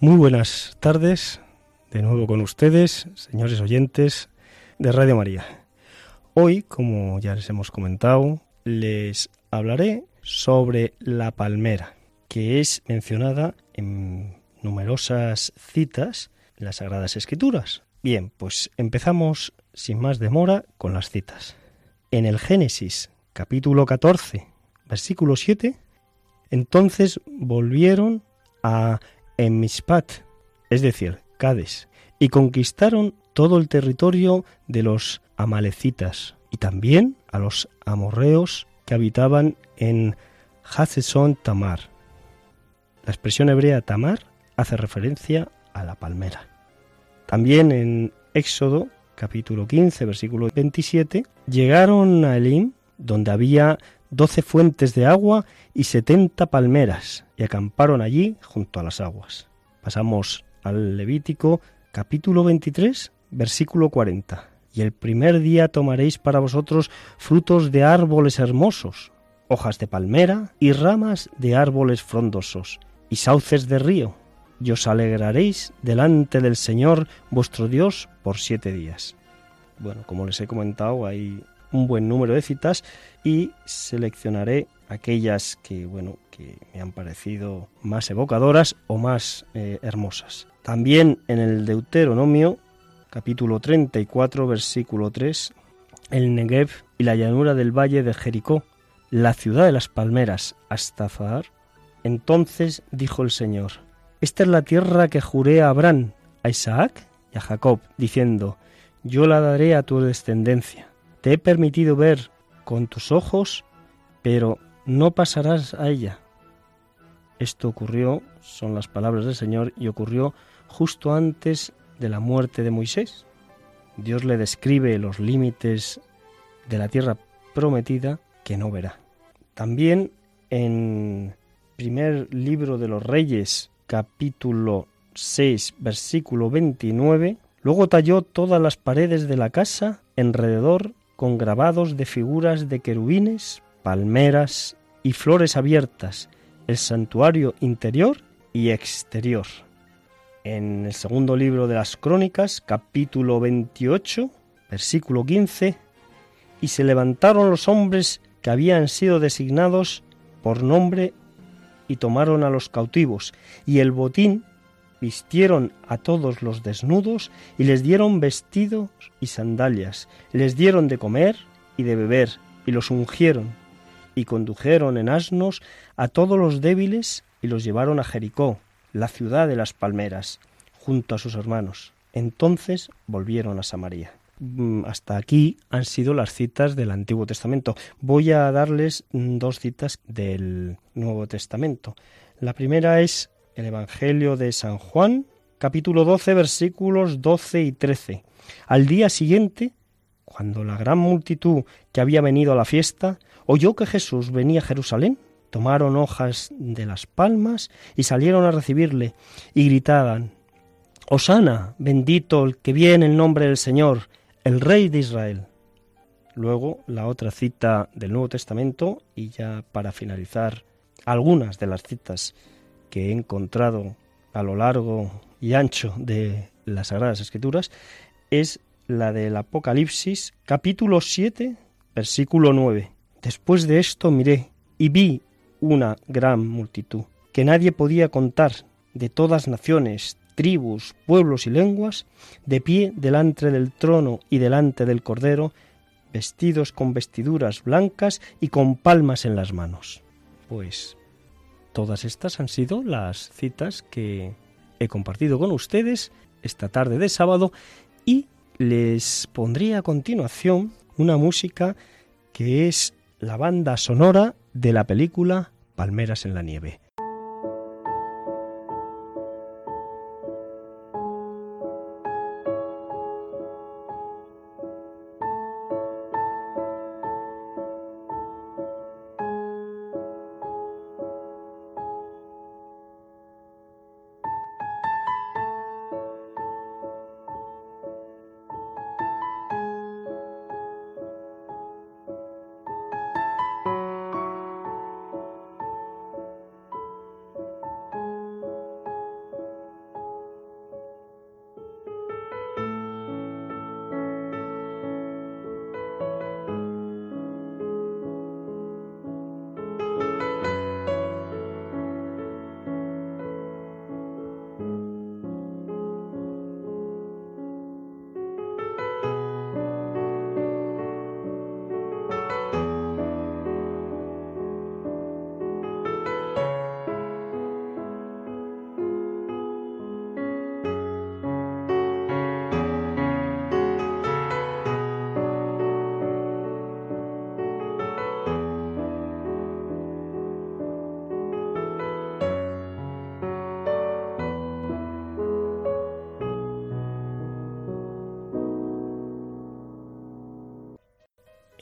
Muy buenas tardes. De nuevo con ustedes, señores oyentes de Radio María. Hoy, como ya les hemos comentado, les hablaré sobre la palmera, que es mencionada en numerosas citas en las Sagradas Escrituras. Bien, pues empezamos sin más demora con las citas. En el Génesis, capítulo catorce, versículo siete, entonces volvieron a Mizpat, es decir, Cades, y conquistaron todo el territorio de los amalecitas y también a los amorreos que habitaban en Hazesón Tamar. La expresión hebrea Tamar hace referencia a la palmera. También en Éxodo, capítulo quince, versículo veintisiete, llegaron a Elim, donde había doce fuentes de agua y setenta palmeras, y acamparon allí junto a las aguas. Pasamos al Levítico, capítulo veintitrés, versículo cuarenta. Y el primer día tomaréis para vosotros frutos de árboles hermosos, hojas de palmera y ramas de árboles frondosos, y sauces de río, y os alegraréis delante del Señor vuestro Dios por siete días. Bueno, como les he comentado, hay un buen número de citas y seleccionaré aquellas que, bueno, que me han parecido más evocadoras o más eh, hermosas. También en el Deuteronomio, capítulo treinta y cuatro, versículo tres, el Negev y la llanura del valle de Jericó, la ciudad de las palmeras, hasta Zahar. Entonces dijo el Señor: esta es la tierra que juré a Abraham, a Isaac y a Jacob, diciendo: yo la daré a tu descendencia. Te he permitido ver con tus ojos, pero no pasarás a ella. Esto ocurrió, son las palabras del Señor, y ocurrió justo antes de la muerte de Moisés. Dios le describe los límites de la tierra prometida que no verá. También en primer libro de los Reyes, capítulo seis, versículo veintinueve, luego talló todas las paredes de la casa alrededor con grabados de figuras de querubines, palmeras y flores abiertas, el santuario interior y exterior. En el segundo libro de las Crónicas, capítulo veintiocho, versículo quince, y se levantaron los hombres que habían sido designados por nombre y tomaron a los cautivos, y el botín vistieron a todos los desnudos y les dieron vestidos y sandalias, les dieron de comer y de beber, y los ungieron, y condujeron en asnos a todos los débiles y los llevaron a Jericó, la ciudad de las palmeras, junto a sus hermanos. Entonces volvieron a Samaria. Hasta aquí han sido las citas del Antiguo Testamento. Voy a darles dos citas del Nuevo Testamento. La primera es el Evangelio de San Juan, capítulo doce, versículos doce y trece. Al día siguiente, cuando la gran multitud que había venido a la fiesta oyó que Jesús venía a Jerusalén, tomaron hojas de las palmas y salieron a recibirle y gritaban: «Hosana, bendito el que viene en nombre del Señor, el Rey de Israel». Luego la otra cita del Nuevo Testamento, y ya para finalizar algunas de las citas que he encontrado a lo largo y ancho de las Sagradas Escrituras, es la del Apocalipsis, capítulo siete, versículo nueve. Después de esto miré y vi una gran multitud que nadie podía contar, de todas naciones, tribus, pueblos y lenguas, de pie delante del trono y delante del Cordero, vestidos con vestiduras blancas y con palmas en las manos. Pues todas estas han sido las citas que he compartido con ustedes esta tarde de sábado, y les pondré a continuación una música que es la banda sonora de la película Palmeras en la Nieve.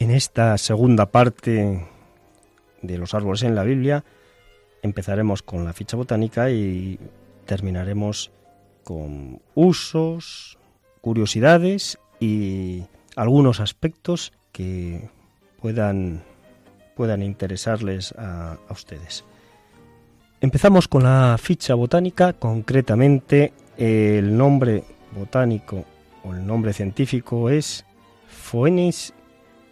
En esta segunda parte de los árboles en la Biblia empezaremos con la ficha botánica y terminaremos con usos, curiosidades y algunos aspectos que puedan, puedan interesarles a, a ustedes. Empezamos con la ficha botánica, concretamente el nombre botánico o el nombre científico es Phoenix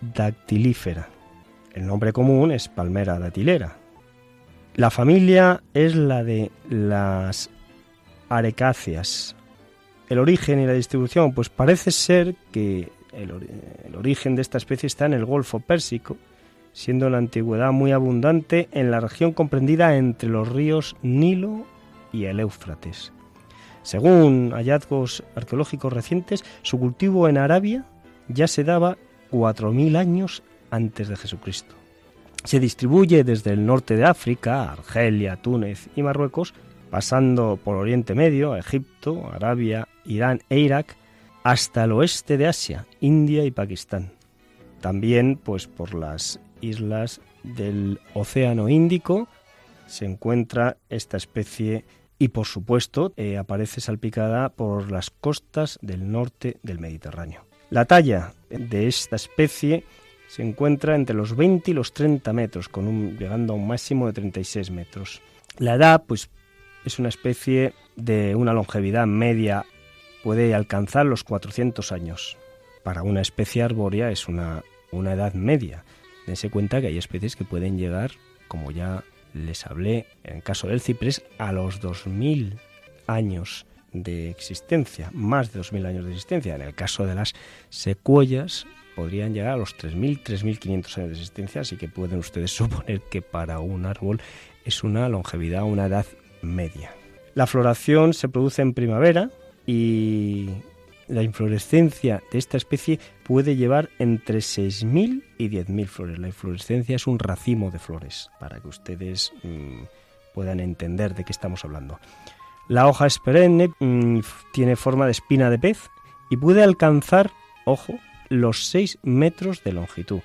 dactilífera. El nombre común es palmera datilera. La familia es la de las arecáceas. El origen y la distribución, pues parece ser que el, or- el origen de esta especie está en el Golfo Pérsico, siendo en la antigüedad muy abundante en la región comprendida entre los ríos Nilo y el Éufrates. Según hallazgos arqueológicos recientes, su cultivo en Arabia ya se daba cuatro mil años antes de Jesucristo. Se distribuye desde el norte de África, Argelia, Túnez y Marruecos, pasando por Oriente Medio, Egipto, Arabia, Irán e Irak, hasta el oeste de Asia, India y Pakistán. También, pues, por las islas del Océano Índico se encuentra esta especie y, por supuesto, eh, aparece salpicada por las costas del norte del Mediterráneo. La talla de esta especie se encuentra entre los veinte y los treinta metros, con un, llegando a un máximo de treinta y seis metros. La edad, pues, es una especie de una longevidad media, puede alcanzar los cuatrocientos años. Para una especie arbórea es una, una edad media. Dense cuenta que hay especies que pueden llegar, como ya les hablé en el caso del ciprés, a los dos mil años de existencia, más de dos mil años de existencia. En el caso de las secuoyas podrían llegar a los tres mil, tres mil quinientos años de existencia, así que pueden ustedes suponer que para un árbol es una longevidad, una edad media. La floración se produce en primavera y la inflorescencia de esta especie puede llevar entre seis mil y diez mil flores. La inflorescencia es un racimo de flores, para que ustedes mmm, puedan entender de qué estamos hablando. La hoja es perenne, mmm, tiene forma de espina de pez y puede alcanzar, ojo, los seis metros de longitud.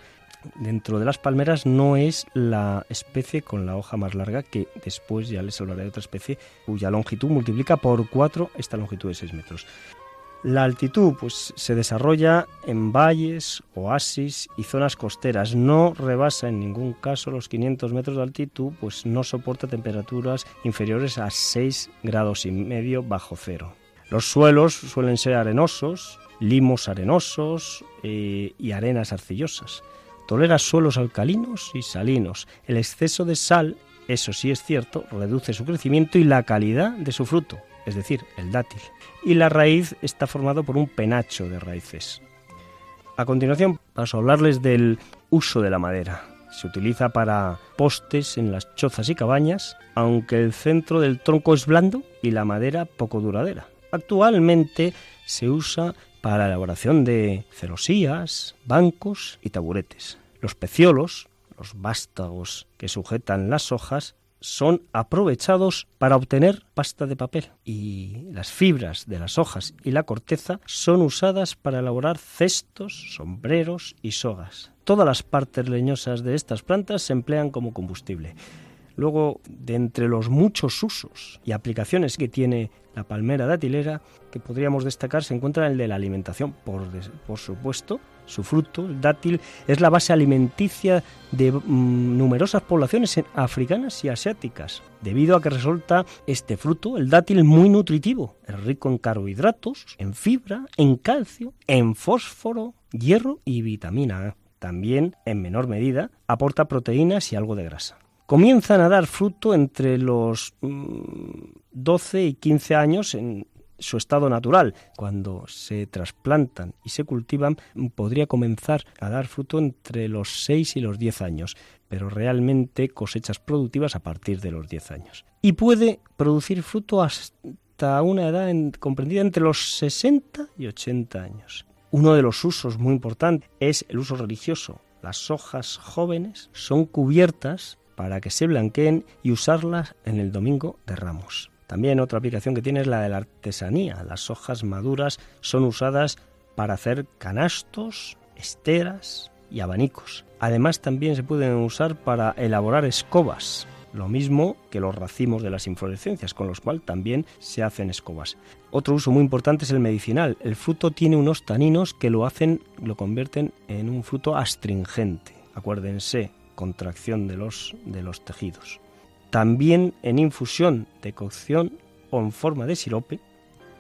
Dentro de las palmeras no es la especie con la hoja más larga, que después ya les hablaré de otra especie cuya longitud multiplica por cuatro esta longitud de seis metros. La altitud, pues, se desarrolla en valles, oasis y zonas costeras. No rebasa en ningún caso los quinientos metros de altitud, pues no soporta temperaturas inferiores a seis grados y medio bajo cero. Los suelos suelen ser arenosos, limos arenosos eh, y arenas arcillosas. Tolera suelos alcalinos y salinos. El exceso de sal, eso sí es cierto, reduce su crecimiento y la calidad de su fruto, es decir, el dátil. Y la raíz está formada por un penacho de raíces. A continuación paso a hablarles del uso de la madera. Se utiliza para postes en las chozas y cabañas, aunque el centro del tronco es blando y la madera poco duradera. Actualmente se usa para la elaboración de celosías, bancos y taburetes. Los peciolos, los vástagos que sujetan las hojas, son aprovechados para obtener pasta de papel, y las fibras de las hojas y la corteza son usadas para elaborar cestos, sombreros y sogas. Todas las partes leñosas de estas plantas se emplean como combustible. Luego, de entre los muchos usos y aplicaciones que tiene la palmera datilera, que podríamos destacar, se encuentra el de la alimentación, por, por supuesto. Su fruto, el dátil, es la base alimenticia de mm, numerosas poblaciones africanas y asiáticas, debido a que resulta este fruto, el dátil, muy nutritivo. Es rico en carbohidratos, en fibra, en calcio, en fósforo, hierro y vitamina A. También, en menor medida, aporta proteínas y algo de grasa. Comienzan a dar fruto entre los mmm, doce y quince años en su estado natural. Cuando se trasplantan y se cultivan, podría comenzar a dar fruto entre los seis y los diez años, pero realmente cosechas productivas a partir de los diez años. Y puede producir fruto hasta una edad en, comprendida entre los sesenta y ochenta años. Uno de los usos muy importantes es el uso religioso. Las hojas jóvenes son cubiertas para que se blanqueen y usarlas en el Domingo de Ramos. También otra aplicación que tiene es la de la artesanía. Las hojas maduras son usadas para hacer canastos, esteras y abanicos. Además, también se pueden usar para elaborar escobas, lo mismo que los racimos de las inflorescencias, con los cuales también se hacen escobas. Otro uso muy importante es el medicinal. El fruto tiene unos taninos que lo hacen, lo convierten en un fruto astringente. Acuérdense, contracción de los, de los tejidos. También en infusión de cocción o en forma de sirope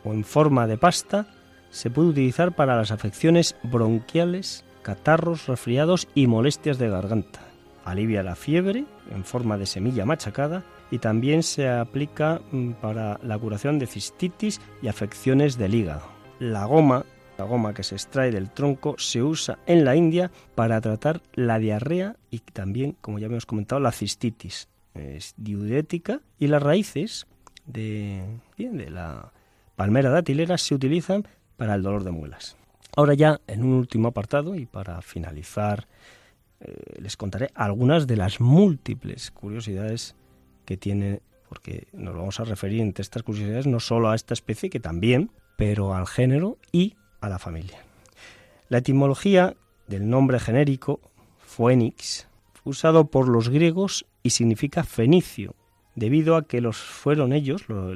o en forma de pasta se puede utilizar para las afecciones bronquiales catarros, resfriados y molestias de garganta. Alivia la fiebre en forma de semilla machacada y también se aplica para la curación de cistitis y afecciones del hígado. La goma, la goma que se extrae del tronco, se usa en la India para tratar la diarrea y también, como ya hemos comentado, la cistitis. Es diurética y las raíces de, bien, de la palmera datilera se utilizan para el dolor de muelas. Ahora ya, en un último apartado y para finalizar, eh, les contaré algunas de las múltiples curiosidades que tiene, porque nos vamos a referir entre estas curiosidades no solo a esta especie, que también, pero al género y a la familia. La etimología del nombre genérico, Phoenix, fue usado por los griegos y significa fenicio, debido a que los fueron ellos, lo,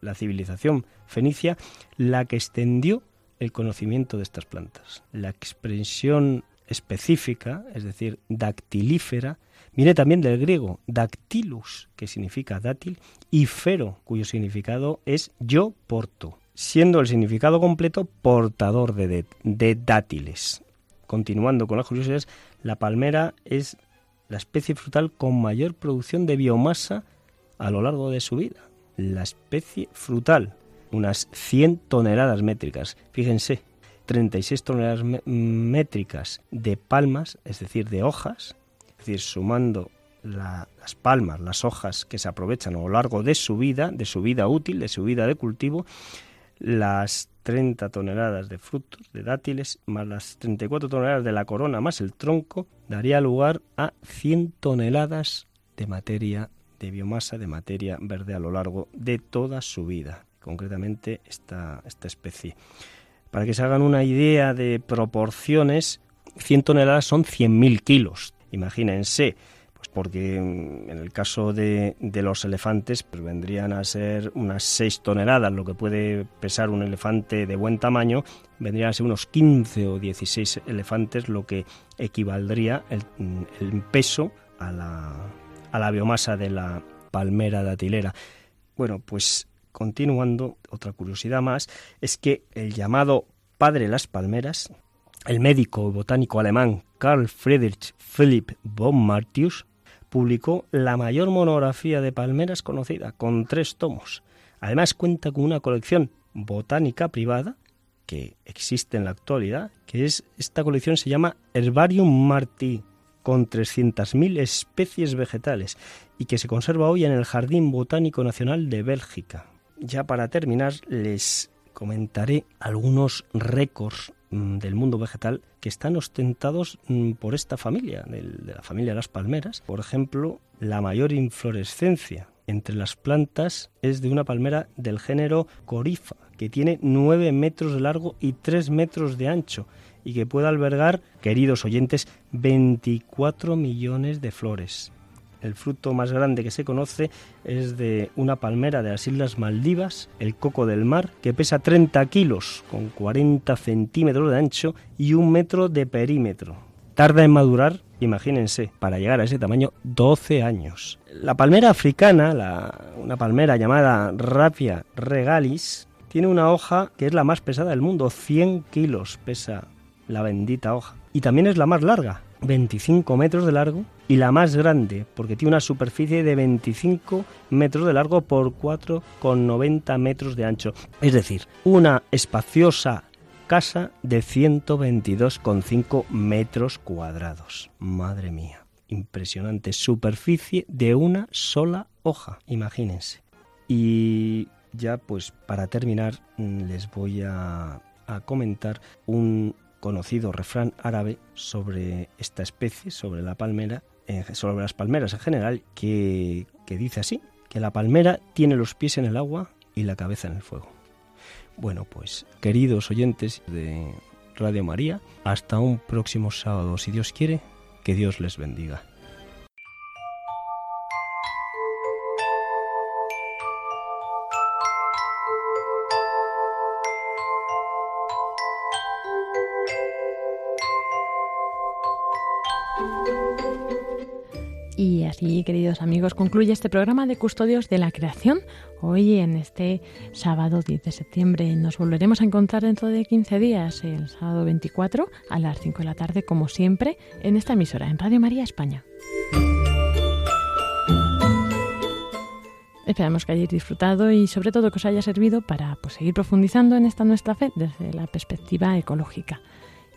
la civilización fenicia, la que extendió el conocimiento de estas plantas. La expresión específica, es decir, dactilífera, viene también del griego dactylus, que significa dátil, y fero, cuyo significado es yo porto, siendo el significado completo portador de, de, de dátiles. Continuando con las curiosidades, la palmera es la especie frutal con mayor producción de biomasa a lo largo de su vida. La especie frutal, unas cien toneladas métricas, fíjense, treinta y seis toneladas me- métricas de palmas, es decir, de hojas, es decir, sumando la, las palmas, las hojas que se aprovechan a lo largo de su vida, de su vida útil, de su vida de cultivo, las treinta toneladas de frutos, de dátiles, más las treinta y cuatro toneladas de la corona, más el tronco, daría lugar a cien toneladas de materia, de biomasa, de materia verde a lo largo de toda su vida. Concretamente esta, esta especie. Para que se hagan una idea de proporciones, cien toneladas son cien mil kilos. Imagínense, pues porque en el caso de, de los elefantes, pues vendrían a ser unas seis toneladas, lo que puede pesar un elefante de buen tamaño, vendrían a ser unos quince o dieciséis elefantes, lo que equivaldría el, el peso a la, a la biomasa de la palmera datilera. Bueno, pues continuando, otra curiosidad más es que el llamado padre de las palmeras, el médico botánico alemán Carl Friedrich Philipp von Martius, publicó la mayor monografía de palmeras conocida, con tres tomos. Además cuenta con una colección botánica privada que existe en la actualidad, que es, esta colección se llama Herbarium Marti, con trescientas mil especies vegetales y que se conserva hoy en el Jardín Botánico Nacional de Bélgica. Ya para terminar, les comentaré algunos récords del mundo vegetal que están ostentados por esta familia, de la familia de las palmeras. Por ejemplo, la mayor inflorescencia entre las plantas es de una palmera del género Corypha, que tiene nueve metros de largo y tres metros de ancho y que puede albergar, queridos oyentes, veinticuatro millones de flores. El fruto más grande que se conoce es de una palmera de las Islas Maldivas, el coco del mar, que pesa treinta kilos, con cuarenta centímetros de ancho y un metro de perímetro. Tarda en madurar, imagínense, para llegar a ese tamaño, doce años. La palmera africana, la, una palmera llamada Rapia regalis, tiene una hoja que es la más pesada del mundo, cien kilos pesa la bendita hoja. Y también es la más larga, veinticinco metros de largo, y la más grande, porque tiene una superficie de veinticinco metros de largo por cuatro coma noventa metros de ancho. Es decir, una espaciosa casa de ciento veintidós coma cinco metros cuadrados. Madre mía, impresionante superficie de una sola hoja, imagínense. Y ya pues para terminar les voy a, a comentar un conocido refrán árabe sobre esta especie, sobre la palmera, eh, sobre las palmeras en general, que, que dice así, que la palmera tiene los pies en el agua y la cabeza en el fuego. Bueno, pues queridos oyentes de Radio María, hasta un próximo sábado, si Dios quiere, que Dios les bendiga. Y así, queridos amigos, concluye este programa de Custodios de la Creación. Hoy, en este sábado diez de septiembre, nos volveremos a encontrar dentro de quince días, el sábado veinticuatro, a las cinco de la tarde, como siempre, en esta emisora, en Radio María España. Esperamos que hayáis disfrutado y, sobre todo, que os haya servido para pues, seguir profundizando en esta nuestra fe desde la perspectiva ecológica.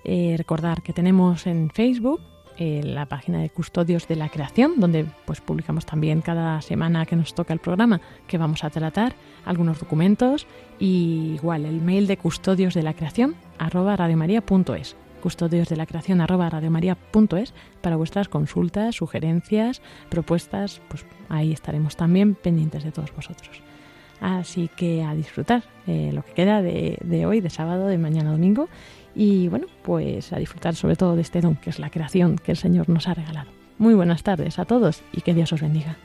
Eh, recordar que tenemos en Facebook la página de Custodios de la Creación, donde pues publicamos también cada semana que nos toca el programa que vamos a tratar, algunos documentos, y igual el mail de Custodios de la Creación arroba radiomaria.es, Custodios de la Creación arroba radiomaria.es, para vuestras consultas, sugerencias, propuestas, pues ahí estaremos también pendientes de todos vosotros. Así que a disfrutar eh, lo que queda de, de hoy, de sábado, de mañana, domingo. Y bueno, pues a disfrutar sobre todo de este don, que es la creación que el Señor nos ha regalado. Muy buenas tardes a todos y que Dios os bendiga.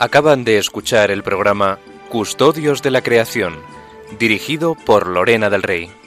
Acaban de escuchar el programa Custodios de la Creación, dirigido por Lorena del Rey.